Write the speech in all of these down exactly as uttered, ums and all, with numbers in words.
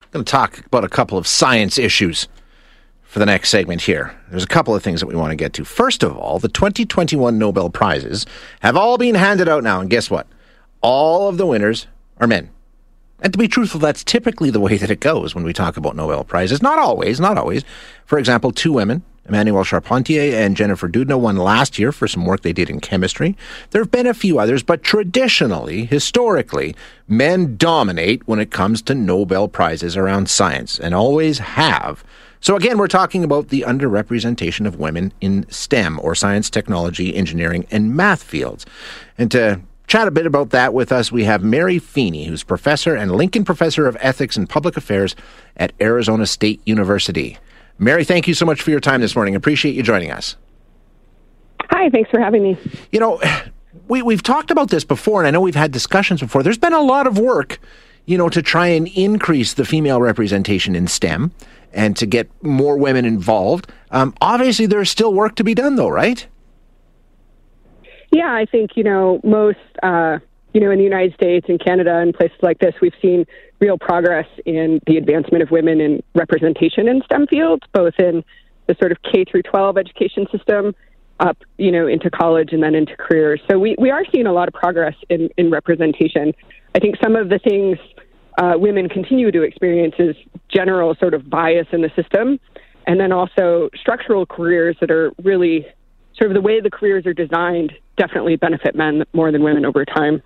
I'm going to talk about a couple of science issues for the next segment here. There's a couple of things that we want to get to. First of all, the twenty twenty-one Nobel Prizes have all been handed out now, and guess what? All of the winners are men. And to be truthful, that's typically the way that it goes when we talk about Nobel Prizes. Not always, not always. For example, two women, Emmanuel Charpentier and Jennifer Doudna, won last year for some work they did in chemistry. There have been a few others, but traditionally, historically, men dominate when it comes to Nobel Prizes around science, and always have. So again, we're talking about the underrepresentation of women in STEM, or science, technology, engineering, and math fields. And to chat a bit about that with us, we have Mary Feeney, who's professor and Lincoln Professor of Ethics and Public Affairs at Arizona State University. Mary, thank you so much for your time this morning. Appreciate you joining us. Hi, thanks for having me. You know, we, we've talked about this before, and I know we've had discussions before. There's been a lot of work, you know, to try and increase the female representation in STEM and to get more women involved. Um, obviously, there's still work to be done, though, right? Yeah, I think, you know, most, uh, you know, in the United States and Canada and places like this, we've seen real progress in the advancement of women in representation in STEM fields, both in the sort of K through twelve education system up, you know, into college and then into careers. So we, we are seeing a lot of progress in, in representation. I think some of the things Uh, women continue to experience is general sort of bias in the system, and then also structural careers that are really sort of the way the careers are designed definitely benefit men more than women over time.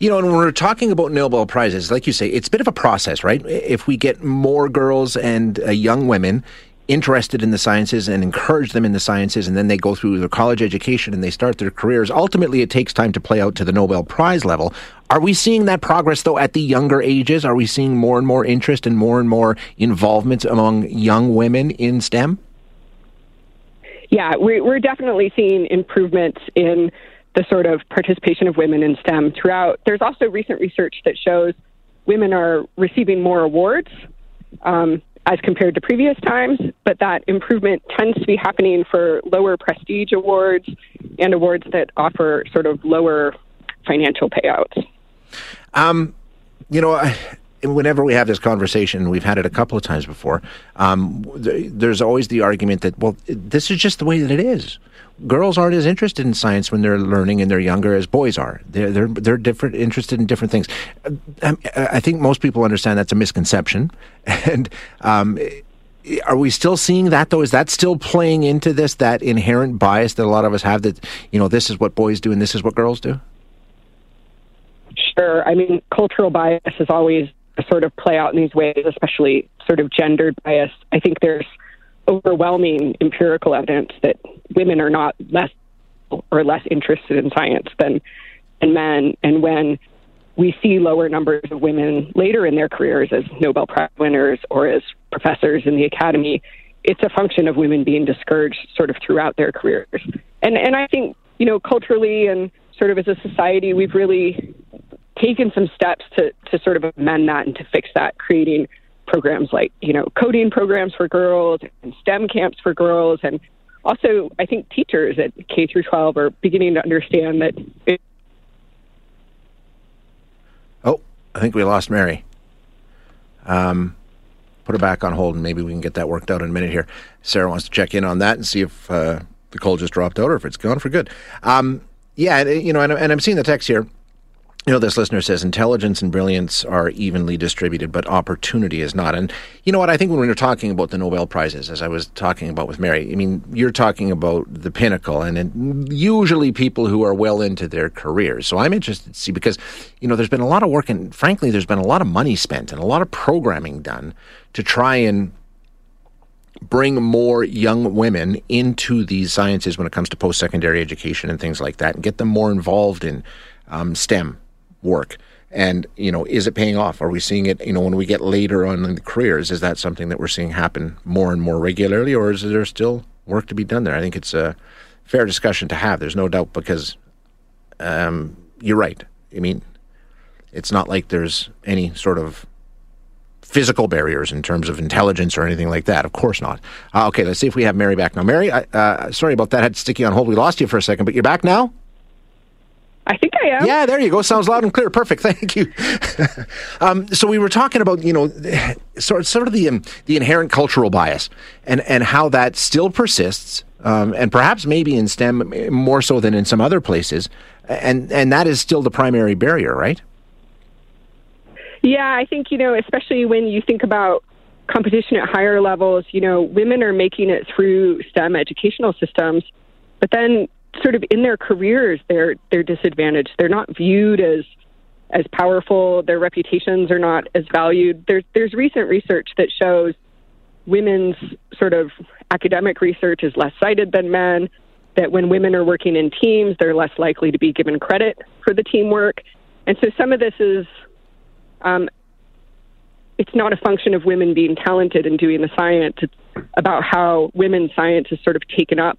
You know, and when we're talking about Nobel Prizes, like you say, it's a bit of a process, right? If we get more girls and uh, young women interested in the sciences and encourage them in the sciences, and then they go through their college education and they start their careers, ultimately it takes time to play out to the Nobel Prize level. Are we seeing that progress, though, at the younger ages? Are we seeing more and more interest and more and more involvement among young women in STEM? Yeah, we're definitely seeing improvements in the sort of participation of women in STEM throughout. There's also recent research that shows women are receiving more awards um, as compared to previous times, but that improvement tends to be happening for lower prestige awards and awards that offer sort of lower financial payouts. Um, you know, I, whenever we have this conversation, we've had it a couple of times before, um, th- there's always the argument that, well, this is just the way that it is. Girls aren't as interested in science when they're learning and they're younger as boys are. They're they're, they're different, interested in different things. I, I think most people understand that's a misconception. And um, are we still seeing that, though? Is that still playing into this, that inherent bias that a lot of us have that, you know, this is what boys do and this is what girls do? Sure. I mean, cultural bias is always sort of play out in these ways, especially sort of gendered bias. I think there's overwhelming empirical evidence that women are not less or less interested in science than, than men. And when we see lower numbers of women later in their careers as Nobel Prize winners or as professors in the academy, it's a function of women being discouraged sort of throughout their careers. And, and I think, you know, culturally and sort of as a society, we've really taken some steps to, to sort of amend that and to fix that, creating programs like, you know, coding programs for girls and STEM camps for girls. And also, I think teachers at K through twelve are beginning to understand that. It- oh, I think we lost Mary. Um, put her back on hold, and maybe we can get that worked out in a minute here. Sarah wants to check in on that and see if uh, the call just dropped out or if it's gone for good. Um, yeah, you know, and, and I'm seeing the text here. You know, this listener says intelligence and brilliance are evenly distributed, but opportunity is not. And you know what? I think when we were talking about the Nobel Prizes, as I was talking about with Mary, I mean, you're talking about the pinnacle and, and usually people who are well into their careers. So I'm interested to see because, you know, there's been a lot of work and frankly, there's been a lot of money spent and a lot of programming done to try and bring more young women into these sciences when it comes to post-secondary education and things like that and get them more involved in um, STEM work. And, you know, is it paying off? Are we seeing it, you know, when we get later on in the careers, is that something that we're seeing happen more and more regularly, or is there still work to be done there? I think it's a fair discussion to have. There's no doubt, because um, you're right. I mean, it's not like there's any sort of physical barriers in terms of intelligence or anything like that. Of course not. Uh, okay, let's see if we have Mary back now. Mary, I, uh, sorry about that. I had to stick you on hold. We lost you for a second, but you're back now? I think I am. Yeah, there you go. Sounds loud and clear. Perfect. Thank you. um, so we were talking about, you know, sort sort of the um, the inherent cultural bias and, and how that still persists, um, and perhaps maybe in STEM more so than in some other places, and and that is still the primary barrier, right? Yeah, I think, you know, especially when you think about competition at higher levels, you know, women are making it through STEM educational systems, but then sort of in their careers, they're they're disadvantaged. They're not viewed as as powerful. Their reputations are not as valued. There's there's recent research that shows women's sort of academic research is less cited than men, that when women are working in teams, they're less likely to be given credit for the teamwork. And so some of this is, um, it's not a function of women being talented and doing the science. It's about how women's science is sort of taken up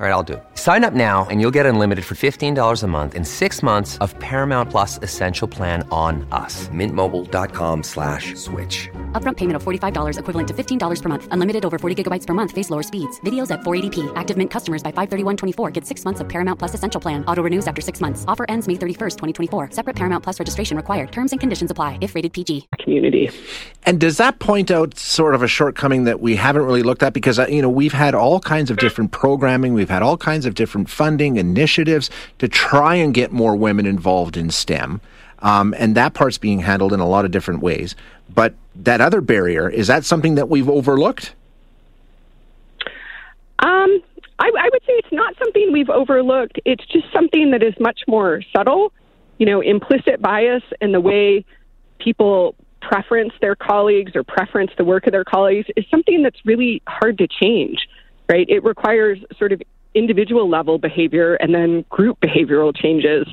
All right, I'll do it. Sign up now and you'll get unlimited for fifteen dollars a month and six months of Paramount Plus Essential Plan on us. Mint Mobile dot com slash switch. Upfront payment of forty-five dollars equivalent to fifteen dollars per month. Unlimited over forty gigabytes per month. Face lower speeds. Videos at four eighty p. Active Mint customers by five thirty-one twenty-four get six months of Paramount Plus Essential Plan. Auto renews after six months. Offer ends May thirty-first, twenty twenty-four. Separate Paramount Plus registration required. Terms and conditions apply if rated P G. Community. And does that point out sort of a shortcoming that we haven't really looked at? Because, you know, we've had all kinds of different programming. We've had all kinds of different funding initiatives to try and get more women involved in STEM. Um, and that part's being handled in a lot of different ways. But that other barrier, is that something that we've overlooked? Um, I, I would say it's not something we've overlooked. It's just something that is much more subtle. You know, implicit bias and the way people preference their colleagues or preference the work of their colleagues is something that's really hard to change, right? It requires sort of individual level behavior and then group behavioral changes.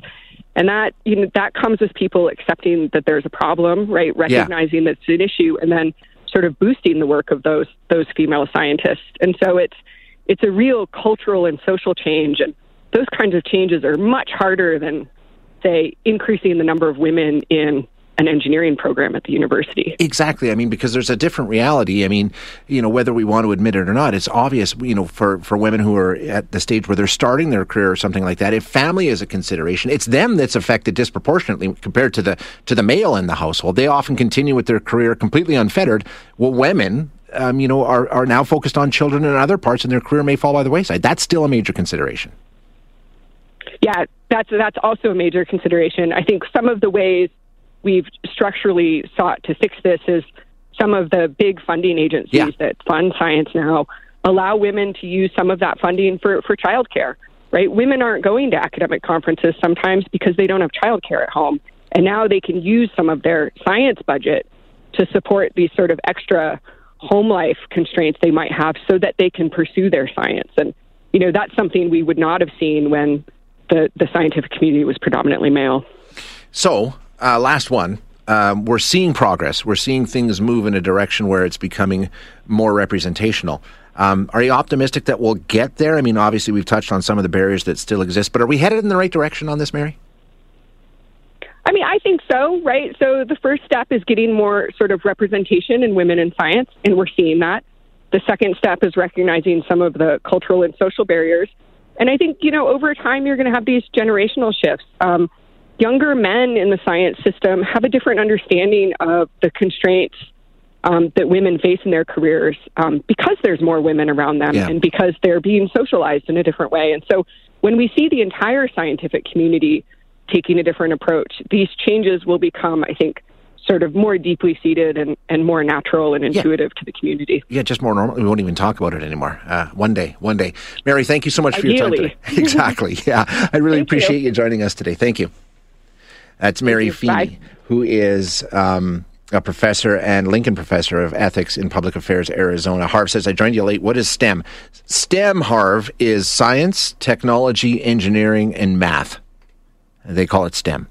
And that, you know, that comes with people accepting that there's a problem, right? Recognizing yeah. that it's an issue and then sort of boosting the work of those those female scientists. And so it's it's a real cultural and social change. And those kinds of changes are much harder than, say, increasing the number of women in an engineering program at the university. Exactly. I mean, because there's a different reality. I mean, you know, whether we want to admit it or not, it's obvious, you know, for, for women who are at the stage where they're starting their career or something like that, if family is a consideration, it's them that's affected disproportionately compared to the to the male in the household. They often continue with their career completely unfettered. Well, women, um, you know, are, are now focused on children and other parts, and their career may fall by the wayside. That's still a major consideration. Yeah, that's that's also a major consideration. I think some of the ways we've structurally sought to fix this is some of the big funding agencies yeah. that fund science now allow women to use some of that funding for, for childcare, right? Women aren't going to academic conferences sometimes because they don't have childcare at home. And now they can use some of their science budget to support these sort of extra home life constraints they might have so that they can pursue their science. And, you know, that's something we would not have seen when the, the scientific community was predominantly male. So... Uh, last one. Um, we're seeing progress. We're seeing things move in a direction where it's becoming more representational. Um, are you optimistic that we'll get there? I mean, obviously, we've touched on some of the barriers that still exist, but are we headed in the right direction on this, Mary? I mean, I think so, right? So the first step is getting more sort of representation in women in science, and we're seeing that. The second step is recognizing some of the cultural and social barriers. And I think, you know, over time, you're going to have these generational shifts. Um, Younger men in the science system have a different understanding of the constraints um, that women face in their careers um, because there's more women around them, yeah. and because they're being socialized in a different way. And so when we see the entire scientific community taking a different approach, these changes will become, I think, sort of more deeply seated and, and more natural and intuitive yeah. to the community. Yeah, just more normal. We won't even talk about it anymore. Uh, one day, one day. Mary, thank you so much Ideally. for your time today. Exactly. Yeah, I really thank appreciate you. you joining us today. Thank you. That's Mary Feeney, who is um, a professor and Lincoln Professor of Ethics in Public Affairs, Arizona. Harv says, I joined you late. What is STEM? STEM, Harv, is science, technology, engineering, and math. They call it STEM.